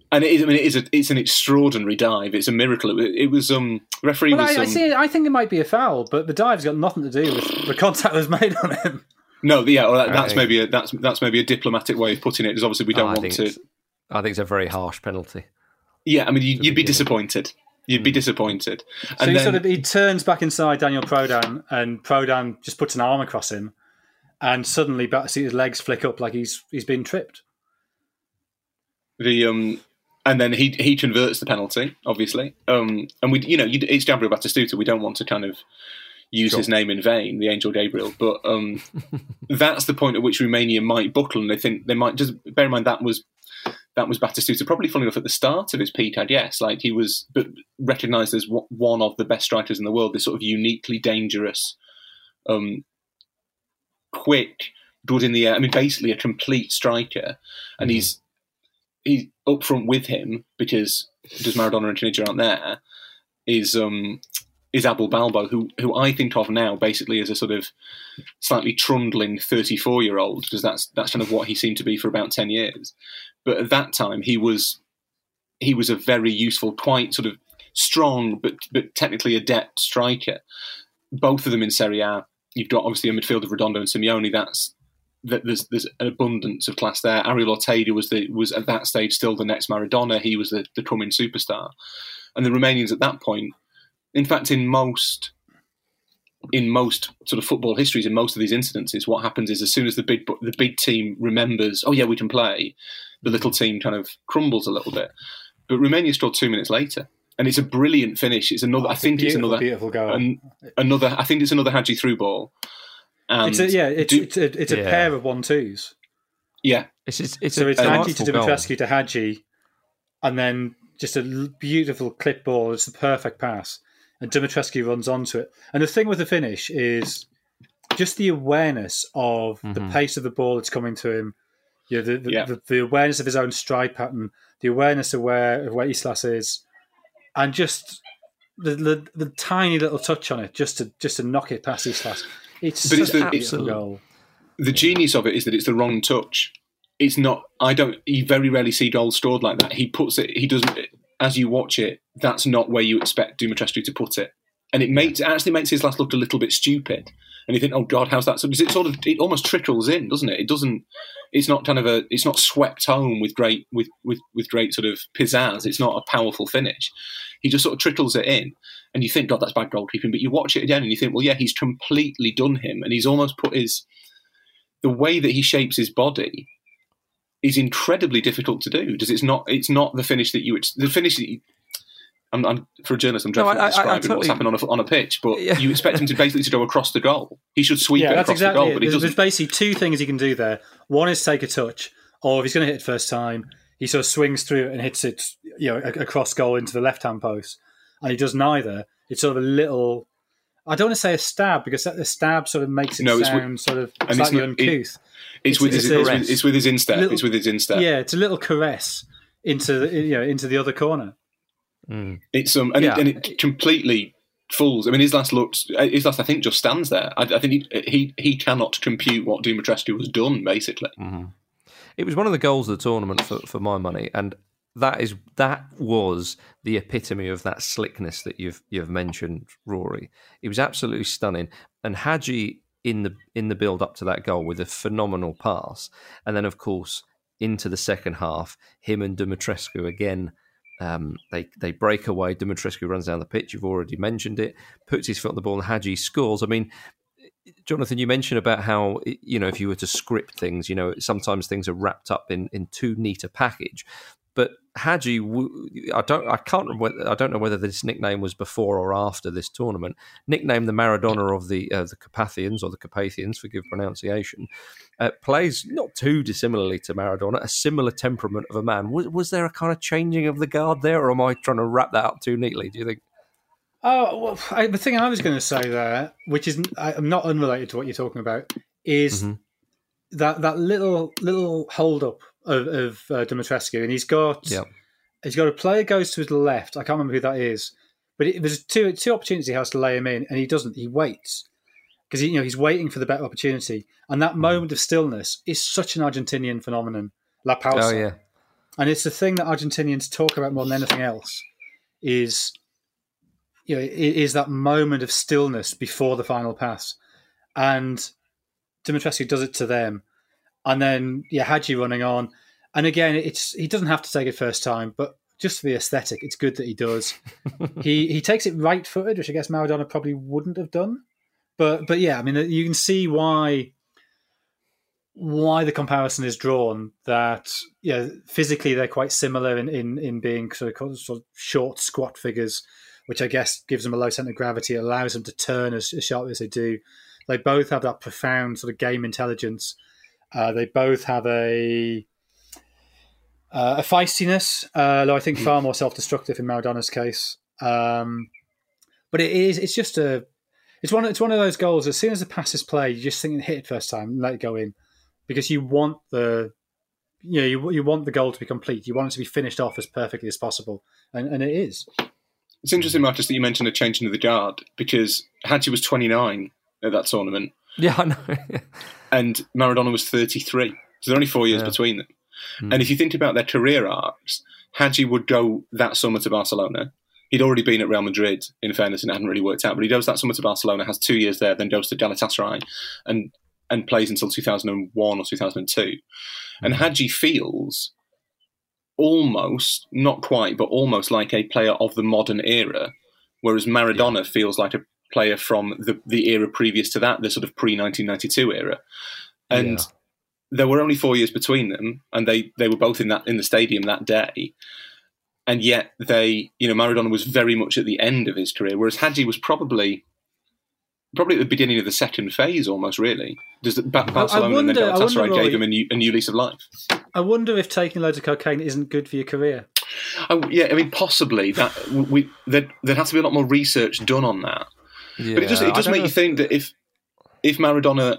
And it is. I mean, it is. A, it's an extraordinary dive. It's a miracle. It, it was um referee. Well, was, I, um, I see. I think it might be a foul, but the dive's got nothing to do with the contact that was made on him. No, yeah, well, that, that's maybe a, that's that's maybe a diplomatic way of putting it, because obviously we don't oh, want to. I think it's a very harsh penalty. Yeah, I mean, you, you'd be disappointed. You'd be disappointed. And so he then, sort of he turns back inside Daniel Prodan, and Prodan just puts an arm across him, and suddenly Batistuta's legs flick up like he's he's been tripped. The um. And then he he converts the penalty, obviously. Um, and we, you know, you, it's Gabriel Batistuta. We don't want to kind of use sure. his name in vain, the angel Gabriel. But um, that's the point at which Romania might buckle, and they think they might just bear in mind that was that was Batistuta, probably funny enough at the start of his peak, I guess. Like he was, but recognised as one of the best strikers in the world. This sort of uniquely dangerous, um, quick, good in the air. I mean, basically a complete striker, and mm-hmm. he's. He's up front with him because because Maradona and Caniggia aren't there. Is um is Abel Balbo, who who I think of now basically as a sort of slightly trundling thirty-four year old, because that's that's kind of what he seemed to be for about ten years. But at that time he was he was a very useful, quite sort of strong but but technically adept striker. Both of them in Serie A. You've got obviously a midfield of Redondo and Simeone. That's That there's there's an abundance of class there. Ariel Ortega was the was at that stage still the next Maradona. He was the, the coming superstar, and the Romanians at that point, in fact, in most in most sort of football histories, in most of these incidences, what happens is as soon as the big the big team remembers, oh yeah, we can play, the little team kind of crumbles a little bit. But Romania scored two minutes later, and it's a brilliant finish. It's another. Oh, I think it's another beautiful goal. An, another. I think it's another Hagi through ball. And it's a, yeah, it's do, it's a, it's a yeah. pair of one twos. Yeah, it's it's, it's so a, it's a Hagi to Dumitrescu goal. to Hagi, and then just a beautiful clip ball. It's the perfect pass. And Dumitrescu runs onto it. And the thing with the finish is just the awareness of mm-hmm. the pace of the ball that's coming to him, you know, the, the, yeah. the, the awareness of his own stride pattern, the awareness of where, of where Islas is, and just the, the the tiny little touch on it just to just to knock it past Islas. It's but such an absolute goal. The genius of it is that it's the wrong touch. It's not... I don't... You very rarely see goals scored like that. He puts it... He doesn't... As you watch it, that's not where you expect Dumitrescu to put it, and it makes it actually makes his last look a little bit stupid. And you think, oh God, how's that? So because it sort of it almost trickles in, doesn't it? It doesn't. It's not kind of a. It's not swept home with great with with with great sort of pizzazz. It's not a powerful finish. He just sort of trickles it in, and you think, God, that's bad goalkeeping. But you watch it again, and you think, well, yeah, he's completely done him, and he's almost put his the way that he shapes his body. Is incredibly difficult to do because it's not it's not the finish that you it's the finish that you, I'm, I'm for a journalist I'm dreadful no, I, at describing I, I totally, what's happened on a on a pitch, but yeah. you expect him to basically to go across the goal. He should sweep yeah, it across exactly the goal, it. but he there's, doesn't. There's basically two things he can do there. One is take a touch, or if he's going to hit it first time, he sort of swings through it and hits it, you know, across goal into the left hand post, and he does neither. It's sort of a little. I don't want to say a stab because a stab sort of makes it no, sound with, sort of slightly not, uncouth. It, It's, it's with his it's, it's, it's with his instep. Little, it's with his instep. Yeah, it's a little caress into the, you know into the other corner. Mm. It's um and, yeah. it, and it completely fools. I mean, his last looks. His last, I think, just stands there. I, I think he, he he cannot compute what Dumitrescu has done. Basically, mm-hmm. It was one of the goals of the tournament for, for my money, and that is that was the epitome of that slickness that you've you've mentioned, Rory. It was absolutely stunning, and Hagi. in the in the build up to that goal with a phenomenal pass, and then of course into the second half, him and Dumitrescu again, um, they they break away. Dumitrescu runs down the pitch. You've already mentioned it. Puts his foot on the ball, and Hagi scores. I mean, Jonathan, you mentioned about how you know if you were to script things, you know sometimes things are wrapped up in in too neat a package. But Hagi, I don't, I can't remember. I don't know whether this nickname was before or after this tournament. Nicknamed the Maradona of the uh, the Carpathians or the Carpathians, forgive pronunciation. Uh, plays not too dissimilarly to Maradona, a similar temperament of a man. Was, was there a kind of changing of the guard there, or am I trying to wrap that up too neatly? Do you think? Oh, well, I, the thing I was going to say there, which is I'm not unrelated to what you're talking about, is mm-hmm. that that little little hold up. Of, of uh, Dumitrescu, and he's got yep. he's got a player goes to his left. I can't remember who that is, but it, there's two two opportunities he has to lay him in, and he doesn't. He waits because you know he's waiting for the better opportunity, and that mm. moment of stillness is such an Argentinian phenomenon, la pausa. Oh, yeah. And it's the thing that Argentinians talk about more than anything else is you know is that moment of stillness before the final pass, and Dumitrescu does it to them. And then, yeah, Hagi running on. And again, it's he doesn't have to take it first time, but just for the aesthetic, it's good that he does. he he takes it right-footed, which I guess Maradona probably wouldn't have done. But but yeah, I mean, you can see why why the comparison is drawn. That yeah, physically they're quite similar in in, in being sort of, sort of short, squat figures, which I guess gives them a low centre of gravity, allows them to turn as, as sharply as they do. They both have that profound sort of game intelligence. Uh, they both have a uh, a feistiness, uh, though I think far more self-destructive in Maradona's case. Um, but it is it's just a it's one it's one of those goals. As soon as the pass is played, you just think hit it first time, and let it go in, because you want the you know you you want the goal to be complete. You want it to be finished off as perfectly as possible, and, and it is. It's interesting, Marcus, that you mentioned a changing of the guard because Hagi was twenty-nine at that tournament. Yeah, I know. And Maradona was thirty-three. So there are only four years yeah. between them. Mm. And if you think about their career arcs, Hagi would go that summer to Barcelona. He'd already been at Real Madrid, in fairness, and it hadn't really worked out. But he goes that summer to Barcelona, has two years there, then goes to Galatasaray and, and plays until two thousand one or two thousand two. Mm. And Hagi feels almost, not quite, but almost like a player of the modern era, whereas Maradona yeah. feels like a player from the, the era previous to that, the sort of pre-nineteen ninety-two era. And yeah. there were only four years between them, and they, they were both in that in the stadium that day. And yet they, you know, Maradona was very much at the end of his career, whereas Hagi was probably probably at the beginning of the second phase almost, really. Does the, ba- Barcelona I wonder, and then Galatasaray gave him a new, a new lease of life. I wonder if taking loads of cocaine isn't good for your career. Oh, yeah, I mean, possibly. That we There'd, there'd have to be a lot more research done on that. Yeah, but it does, it does make you think that if if Maradona...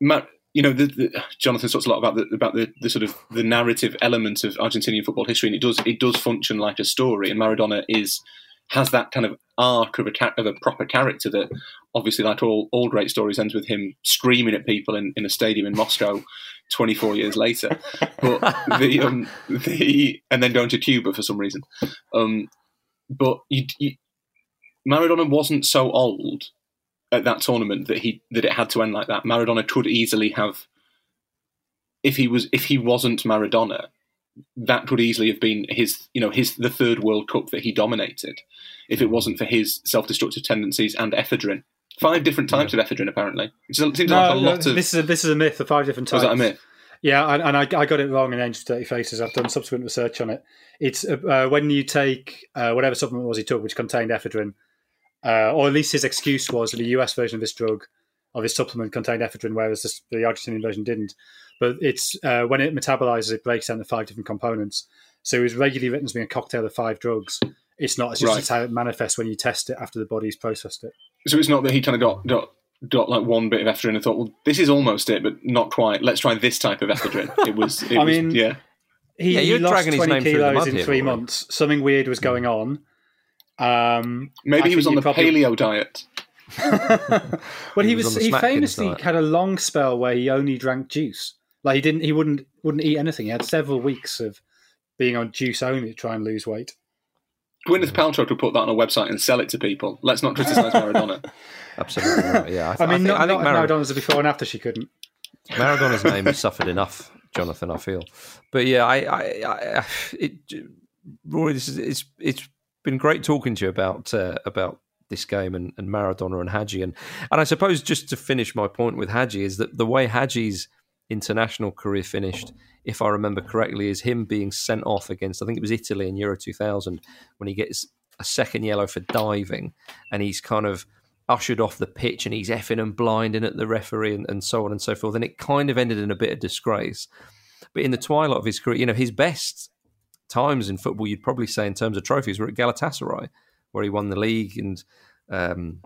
Mar- You know, the, the, Jonathan talks a lot about the about the, the sort of the narrative element of Argentinian football history, and it does it does function like a story. And Maradona is has that kind of arc of a of a proper character that, obviously, like all, all great stories, ends with him screaming at people in, in a stadium in Moscow twenty-four years later. But the um, the and then going to Cuba for some reason. Um, but you, you, Maradona wasn't so old at that tournament that he that it had to end like that. Maradona could easily have, if he was if he wasn't Maradona, that could easily have been his you know his the third World Cup that he dominated, if it wasn't for his self-destructive tendencies and ephedrine. Five different types yeah. of ephedrine apparently. It seems no, like a lot this of this is a, this is a myth. The five different types. Oh, is that a myth? Yeah, and, and I, I got it wrong in Angels Dirty Faces. I've done subsequent research on it. It's uh, when you take uh, whatever supplement was he took, which contained ephedrine. Uh, or at least his excuse was that the U S version of this drug, of his supplement, contained ephedrine, whereas the, the Argentinian version didn't. But it's uh, when it metabolizes, it breaks down the five different components. So it was regularly written as being a cocktail of five drugs. It's not. It's just right. how it manifests when you test it after the body's processed it. So it's not that he kind of got got, got like one bit of ephedrine and thought, well, this is almost it, but not quite. Let's try this type of ephedrine. It was. It I was, mean, yeah. He, yeah, he lost twenty kilos in here, three months. Something weird was going on. Um, Maybe I he was on the probably... paleo diet. Well, he, he was. was he famously diet. had a long spell where he only drank juice. Like he didn't. He wouldn't. Wouldn't eat anything. He had several weeks of being on juice only to try and lose weight. Gwyneth Paltrow could put that on a website and sell it to people. Let's not criticise Maradona. Absolutely not. Yeah. I, th- I mean, I think, not, I think not Mar- Maradona's before and after. She couldn't. Maradona's name has suffered enough, Jonathan. I feel. But yeah, I, I, I it, Rory, this is it's, it's. been great talking to you about uh, about this game and, and Maradona and Hagi. And, and I suppose just to finish my point with Hagi is that the way Hagi's international career finished, if I remember correctly, is him being sent off against, I think it was Italy in Euro two thousand, when he gets a second yellow for diving and he's kind of ushered off the pitch and he's effing and blinding at the referee and, and so on and so forth. And it kind of ended in a bit of disgrace. But in the twilight of his career, you know, his best times in football, you'd probably say in terms of trophies, were at Galatasaray, where he won the league and um,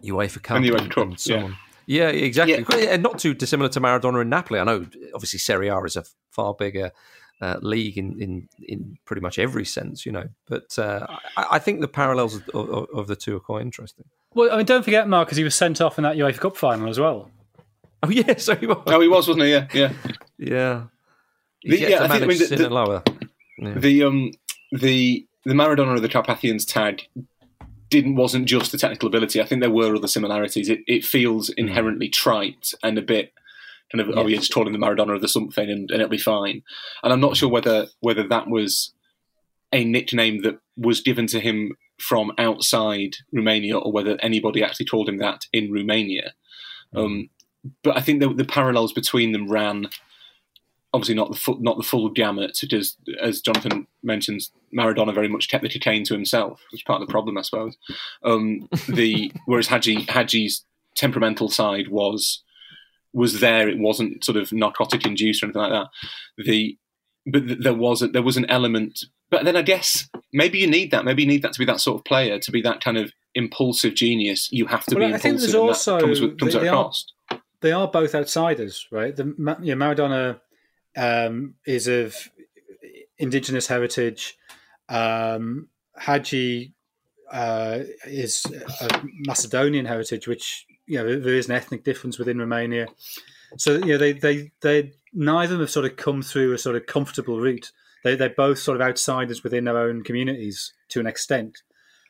UEFA Cup and, and, and so yeah. on. Yeah, exactly. Yeah. And not too dissimilar to Maradona in Napoli. I know, obviously, Serie A is a far bigger uh, league in, in in pretty much every sense, you know. But uh, I, I think the parallels of, of, of the two are quite interesting. Well, I mean, don't forget, Mark, because he was sent off in that UEFA Cup final as well. Oh, yeah, so he was. Oh, he was, wasn't he? Yeah, yeah. Yeah. He's the, yeah, I think, I mean, the, the, lower. Yeah. The um the the Maradona of the Carpathians tag didn't wasn't just the technical ability. I think there were other similarities. It it feels inherently trite and a bit kind of yeah. oh, you're just calling the Maradona of the something and, and it'll be fine. And I'm not sure whether whether that was a nickname that was given to him from outside Romania or whether anybody actually called him that in Romania. Um, but I think the, the parallels between them ran. Obviously not the full, not the full gamut, because as Jonathan mentions, Maradona very much kept the cocaine to himself, which is part of the problem, I suppose. Um, the whereas Hagi Hagi's temperamental side was was there; it wasn't sort of narcotic induced or anything like that. The but there was a, there was an element, but then I guess maybe you need that. Maybe you need that to be that sort of player, to be that kind of impulsive genius. You have to well, be I impulsive. I think there's also comes, with, comes they, at they a cost. Are, they are both outsiders, right? The yeah, Maradona. Um, is of indigenous heritage. Um, Hagi uh, is of Macedonian heritage, which, you know, there is an ethnic difference within Romania. So, you know, they they, they neither of them have sort of come through a sort of comfortable route. They, they're both sort of outsiders within their own communities to an extent.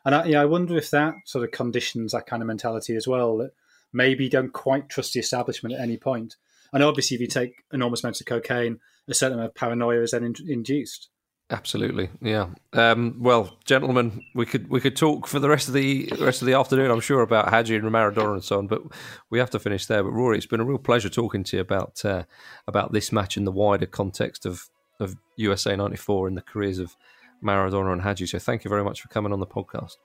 And I, you know, I wonder if that sort of conditions that kind of mentality as well, that maybe you don't quite trust the establishment at any point. And obviously, if you take enormous amounts of cocaine, a certain amount of paranoia is then in- induced. Absolutely, yeah. Um, well, gentlemen, we could we could talk for the rest of the rest of the afternoon, I'm sure, about Hagi and Maradona and so on, but we have to finish there. But Rory, it's been a real pleasure talking to you about uh, about this match in the wider context of of U S A ninety-four and the careers of Maradona and Hagi. So, thank you very much for coming on the podcast.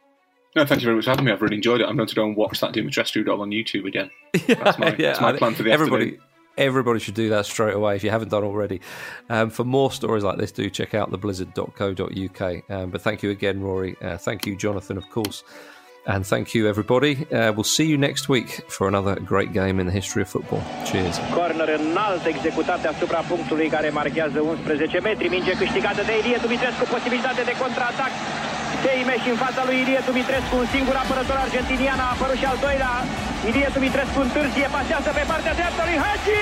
No, thank you very much for having me. I've really enjoyed it. I'm going to go and watch that Dumitrescu doll on YouTube again. That's my, yeah, that's my plan for the everybody, afternoon. Everybody should do that straight away if you haven't done already. Um, for more stories like this, do check out the blizzard dot co dot U K. Um, but thank you again, Rory. Uh, thank you, Jonathan, of course. And thank you, everybody. Uh, we'll see you next week for another great game in the history of football. Cheers. Corner înalt executat deasupra punctului care marchează unsprezece metri. Minge câștigată de Ilie Dumitrescu, posibilitate de contraatac. Seime și în fața lui Ilie Dumitrescu, un singur apărător argentinian, a apărut și al doilea. Ilie Dumitrescu întârzie, pasează pe partea dreaptă lui Hagi.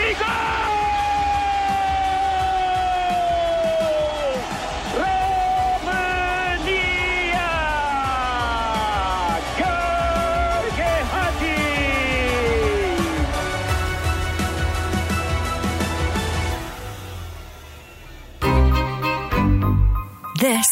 Gol! România! Gheorghe Hagi! This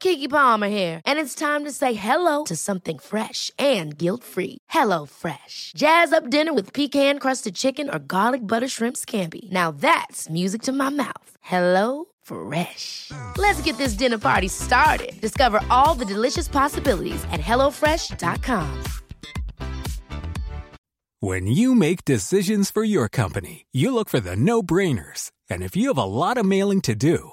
Keke Palmer here. And it's time to say hello to something fresh and guilt-free. HelloFresh. Jazz up dinner with pecan-crusted chicken or garlic butter shrimp scampi. Now that's music to my mouth. HelloFresh. Let's get this dinner party started. Discover all the delicious possibilities at hello fresh dot com. When you make decisions for your company, you look for the no-brainers. And if you have a lot of mailing to do,